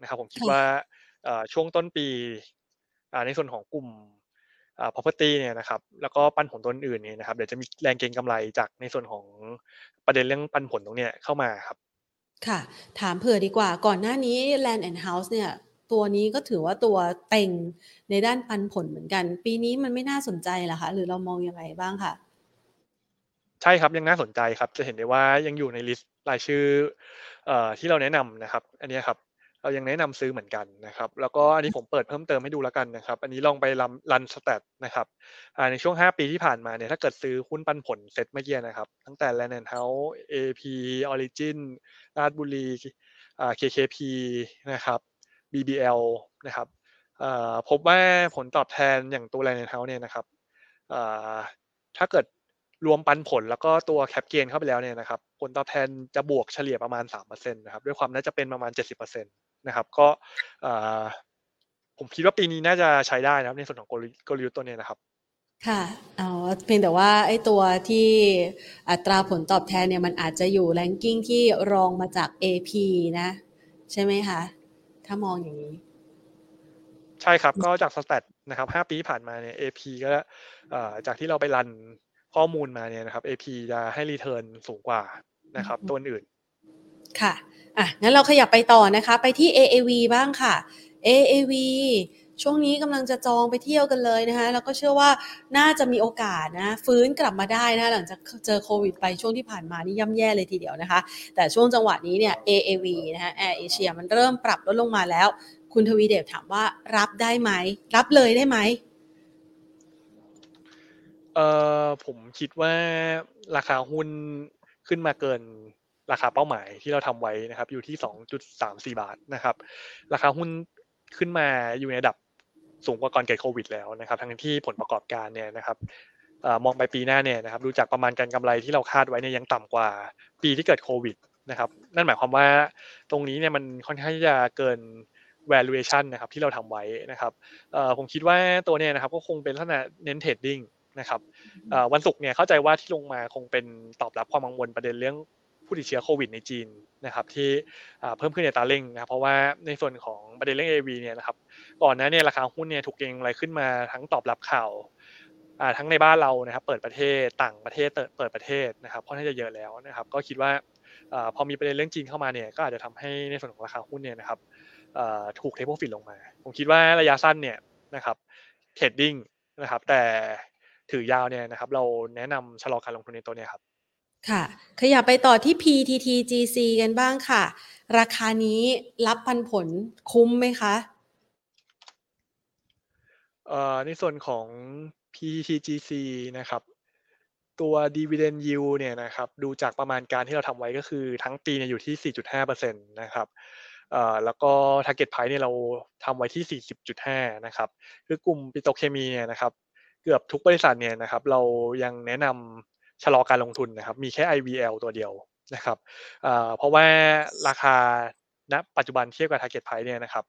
นะครับผมคิดว่าช่วงต้นปีในส่วนของกลุ่มproperty เนี่ยนะครับแล้วก็ปันผลตัวอื่นเนี่ยนะครับเดี๋ยวจะมีแรงเก็งกำไรจากในส่วนของประเด็นเรื่องปันผลตรงเนี้ยเข้ามาครับค่ะถามเผื่อดีกว่าก่อนหน้านี้ Land and House เนี่ยตัวนี้ก็ถือว่าตัวเต็งในด้านปันผลเหมือนกันปีนี้มันไม่น่าสนใจเหรอคะหรือเรามองยังไงบ้างคะใช่ครับยังน่าสนใจครับจะเห็นได้ว่ายังอยู่ในลิสต์รายชื่อที่เราแนะนำนะครับอันนี้ครับเรายังแนะนำซื้อเหมือนกันนะครับแล้วก็อันนี้ผมเปิดเพิ่มเติมให้ดูแล้วกันนะครับอันนี้ลองไปรันสแตทนะครับในช่วง5 ปีที่ผ่านมาเนี่ยถ้าเกิดซื้อหุ้นปันผลเซ็ตเมื่อกี้นะครับตั้งแต่ Land and House AP Origin ราชบุรีKKP นะครับBBL นะครับพบว่าผลตอบแทนอย่างตัว Land and House เนี่ยนะครับถ้าเกิดรวมปันผลแล้วก็ตัวแคปเกนเข้าไปแล้วเนี่ยนะครับผลตอบแทนจะบวกเฉลี่ยประมาณ 3% นะครับด้วยความน่าจะเป็นประมาณ 70% นะครับก็ผมคิดว่าปีนี้น่าจะใช้ได้นะครับในส่วนของกลยุทธ์ตัวนี้นะครับค่ะเพียงแต่ว่าไอ้ตัวที่อัตราผลตอบแทนเนี่ยมันอาจจะอยู่แรงกิ้งที่รองมาจาก AP นะใช่ไหมคะ ถ้ามองอย่างนี้ใช่ครับก็จากสแตทนะครับ5ปีผ่านมาเนี่ย AP ก็จากที่เราไปรันข้อมูลมาเนี่ยนะครับ AP จะให้รีเทิร์นสูงกว่านะครับตัวอื่นค่ะอ่ะงั้นเราขยับไปต่อนะคะไปที่ AAV บ้างค่ะ AAV ช่วงนี้กำลังจะจองไปเที่ยวกันเลยนะคะแล้วก็เชื่อว่าน่าจะมีโอกาสนะฟื้นกลับมาได้นะหลังจากเจอโควิดไปช่วงที่ผ่านมานี่ย่ำแย่เลยทีเดียวนะคะแต่ช่วงจังหวะนี้เนี่ย AAV นะฮะ Air Asia มันเริ่มปรับลดลงมาแล้วคุณทวีเดชถามว่ารับได้ไหมรับเลยได้ไหมผมคิดว่าราคาหุ้นขึ้นมาเกินราคาเป้าหมายที่เราทำไว้นะครับอยู่ที่ 2.34 บาทนะครับราคาหุ้นขึ้นมาอยู่ในระดับสูงกว่าก่อนเกิดโควิดแล้วนะครับทั้งที่ผลประกอบการเนี่ยนะครับมองไปปีหน้าเนี่ยนะครับดูจากประมาณการกำไรที่เราคาดไว้เนี่ยยังต่ำกว่าปีที่เกิดโควิดนะครับนั่นหมายความว่าตรงนี้เนี่ยมันค่อนข้างจะเกิน valuation นะครับที่เราทำไว้นะครับผมคิดว่าตัวเนี่ยนะครับก็คงเป็นลักษณะเน้นเทรดดิ้งนะครับวันศุกร์เนี่ยเข้าใจว่าที่ลงมาคงเป็นตอบรับความกังวลประเด็นเรื่องผู้ติดเชื้อโควิดในจีนนะครับที่เพิ่มขึ้นในอัตราเร่งนะครับเพราะว่าในส่วนของประเด็นเรื่อง AAV เนี่ยนะครับก่อนหน้าเนี่ยราคาหุ้นเนี่ยถูกเก็งกำไรขึ้นมาทั้งตอบรับข่าวทั้งในบ้านเรานะครับเปิดประเทศต่างประเทศเปิดประเทศนะครับค่อนข้างจะเยอะแล้วนะครับก็คิดว่าพอมีประเด็นเรื่องจีนเข้ามาเนี่ยก็อาจจะทำให้ในส่วนของราคาหุ้นเนี่ยนะครับถูกเทคโปรฟิตลงมาผมคิดว่าระยะสั้นเนี่ยนะครับเทรดดิ้งนะครับแต่ถือยาวเนี่ยนะครับเราแนะนำชะลอการลงทุนในตัวเนี่ยครับค่ะขยับไปต่อที่ PTTGC กันบ้างค่ะราคานี้รับปันผลคุ้มไหมคะในส่วนของ PTTGC นะครับตัว dividend yield เนี่ยนะครับดูจากประมาณการที่เราทำไว้ก็คือทั้งปีเนี่ยอยู่ที่ 4.5% นะครับแล้วก็ target price เนี่ยเราทำไว้ที่ 40.5 นะครับคือกลุ่มปิโตรเคมีเนี่ยนะครับเกือบทุกบริษัทเนี่ยนะครับเรายังแนะนำชะลอการลงทุนนะครับมีแค่ IVL ตัวเดียวนะครับเพราะว่าราคาณปัจจุบันเทียบกับ target price เนี่ยนะครับ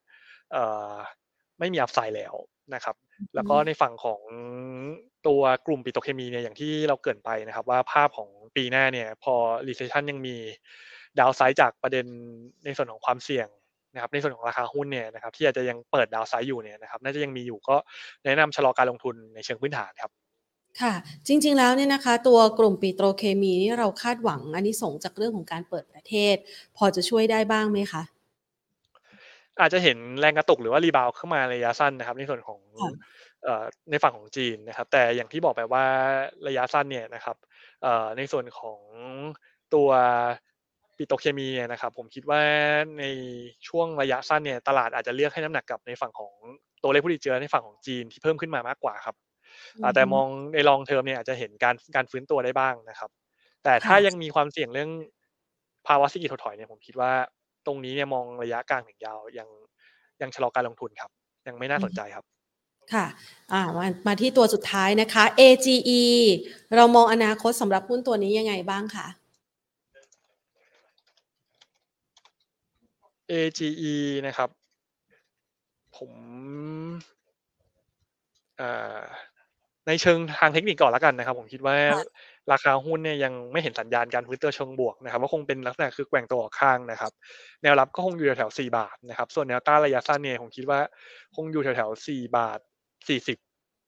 ไม่มีอัพไซด์แล้วนะครับแล้วก็ในฝั่งของตัวกลุ่มปิโตรเคมีเนี่ยอย่างที่เราเกริ่นไปนะครับว่าภาพของปีหน้าเนี่ยพอ recession ยังมีดาวน์ไซด์จากประเด็นในส่วนของความเสี่ยงนะครับในส่วนของราคาหุ้นเนี่ยนะครับที่อาจจะยังเปิดดาวน์ไซด์อยู่เนี่ยนะครับน่าจะยังมีอยู่ก็แนะนำชะลอการลงทุนในเชิงพื้นฐานครับค่ะจริงๆแล้วเนี่ยนะคะตัวกลุ่มปิโตรเคมีนี่เราคาดหวังอานิสงส์จากเรื่องของการเปิดประเทศพอจะช่วยได้บ้างไหมคะอาจจะเห็นแรงกระตุกหรือว่ารีบาวเข้ามาระยะสั้นนะครับในส่วนของในฝั่งของจีนนะครับแต่อย่างที่บอกไปว่าระยะสั้นเนี่ยนะครับในส่วนของตัวปิโตรเคมีเนี่ยนะครับผมคิดว่าในช่วงระยะสั้นเนี่ยตลาดอาจจะเลือกให้น้ำหนักกับในฝั่งของตัวเลขผู้ติดเชื้อในฝั่งของจีนที่เพิ่มขึ้นมามากกว่าครับแต่มองใน long term เนี่ยอาจจะเห็นการฟื้นตัวได้บ้างนะครับแต่ถ้ายังมีความเสี่ยงเรื่องภาวะเศรษฐกิจถดถอยเนี่ยผมคิดว่าตรงนี้เนี่ยมองระยะกลางถึงยาวยังชะลอการลงทุนครับยังไม่น่าสนใจครับค่ะมาที่ตัวสุดท้ายนะคะ AGE เรามองอนาคตสำหรับหุ้นตัวนี้ยังไงบ้างคะ AGE นะครับผมในเชิงทางเทคนิคก่อนละกันนะครับผมคิดว่าราคาหุ้นเนี่ยยังไม่เห็นสัญญาณการฟื้นตัวเชิงบวกนะครับว่าคงเป็นลักษณะคือแกว่งตัวออกข้างนะครับแนวรับก็คงอยู่แถว4บาทนะครับส่วนแนวต้านระยะสั้นเนี่ยผมคิดว่าคงอยู่แถวๆ4.40 บาท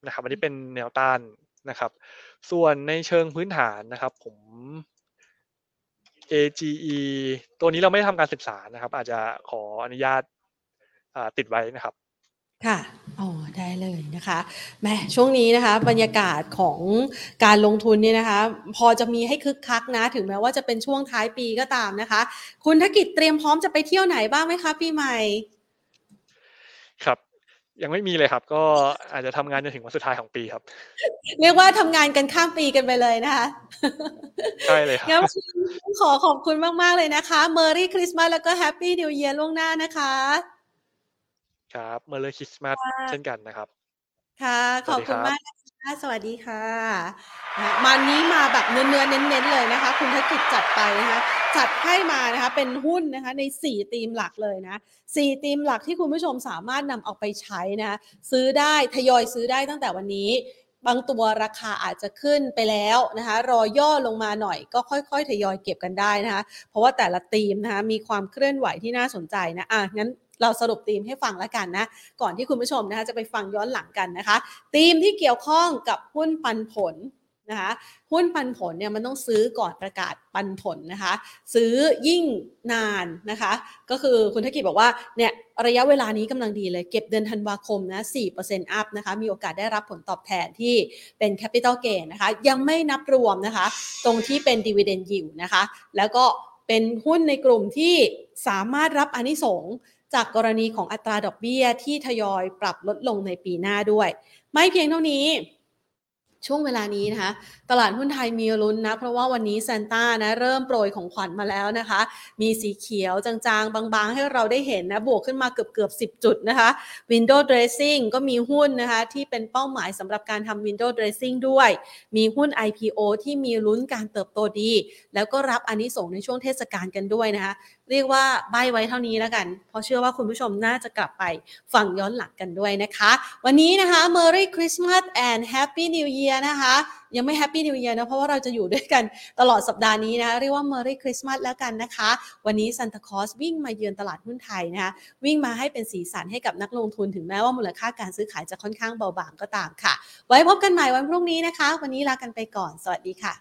นะครับอันนี้เป็นแนวต้านนะครับส่วนในเชิงพื้นฐานนะครับผม AGE ตัวนี้เราไม่ได้ทำการศึกษานะครับอาจจะขออนุญาตติดไว้นะครับค่ะได้เลยนะคะแม่ช่วงนี้นะคะบรรยากาศของการลงทุนเนี่ยนะคะพอจะมีให้คึกคักนะถึงแม้ว่าจะเป็นช่วงท้ายปีก็ตามนะคะคุณธกิจเตรียมพร้อมจะไปเที่ยวไหนบ้างไหมคะปีใหม่ครับยังไม่มีเลยครับก็อาจจะทำงานจนถึงวันสุดท้ายของปีครับเรียกว่าทำงานกันข้ามปีกันไปเลยนะคะใช่เลยครับงั้นขอบคุณมากๆเลยนะคะ Merry Christmas แล้วก็ Happy New Year ล่วงหน้านะคะครับเมอร์รี่คริสต์มาสเช่นกันนะครับค่ะขอบคุณมากค่ะสวัสดีค่ะมานี้มาแบบเนื้อๆเน้นๆเลยนะคะคุณธกิจจัดไปนะคะจัดให้มานะคะเป็นหุ้นนะคะใน4ธีมหลักเลยนะ4ธีมหลักที่คุณผู้ชมสามารถนำเอาไปใช้นะซื้อได้ทยอยซื้อได้ตั้งแต่วันนี้บางตัวราคาอาจจะขึ้นไปแล้วนะคะรอย่อลงมาหน่อยก็ค่อยๆทยอยเก็บกันได้นะคะเพราะว่าแต่ละธีมนะคะมีความเคลื่อนไหวที่น่าสนใจนะงั้น เราสรุปธีมให้ฟังแล้วกันนะก่อนที่คุณผู้ชมนะคะจะไปฟังย้อนหลังกันนะคะธีมที่เกี่ยวข้องกับหุ้นปันผลนะคะหุ้นปันผลเนี่ยมันต้องซื้อก่อนประกาศปันผลนะคะซื้อยิ่งนานนะคะก็คือคุณธกิจบอกว่าเนี่ยระยะเวลานี้กำลังดีเลยเก็บเดือนธันวาคมนะ 4% up นะคะมีโอกาสได้รับผลตอบแทนที่เป็น capital gain นะคะยังไม่นับรวมนะคะตรงที่เป็น dividend yield นะคะแล้วก็เป็นหุ้นในกลุ่มที่สามารถรับอานิสงส์จากกรณีของอัตราดอกเบี้ยที่ทยอยปรับลดลงในปีหน้าด้วยไม่เพียงเท่านี้ช่วงเวลานี้นะคะตลาดหุ้นไทยมีลุ้นนะเพราะว่าวันนี้ซานต้านะเริ่มโปรยของขวัญมาแล้วนะคะมีสีเขียวจางๆบางๆให้เราได้เห็นนะบวกขึ้นมาเกือบ10 จุดนะคะ Window Dressing ก็มีหุ้นนะคะที่เป็นเป้าหมายสำหรับการทำ Window Dressing ด้วยมีหุ้น IPO ที่มีลุ้นการเติบโตดีแล้วก็รับอานิสงส์ในช่วงเทศกาลกันด้วยนะคะเรียกว่าใบ้ไว้เท่านี้แล้วกันเพราะเชื่อว่าคุณผู้ชมน่าจะกลับไปฟังย้อนหลังกันด้วยนะคะวันนี้นะคะ Merry Christmas and Happy New Year นะคะยังไม่ Happy New Year นะเพราะว่าเราจะอยู่ด้วยกันตลอดสัปดาห์นี้นะคะเรียกว่า Merry Christmas แล้วกันนะคะวันนี้ Santa Claus วิ่งมาเยือนตลาดหุ้นไทยนะคะวิ่งมาให้เป็นสีสันให้กับนักลงทุนถึงแม้ว่ามูลค่าการซื้อขายจะค่อนข้างเบาบางก็ตามค่ะไว้พบกันใหม่วันพรุ่งนี้นะคะวันนี้ลากันไปก่อนสวัสดีค่ะ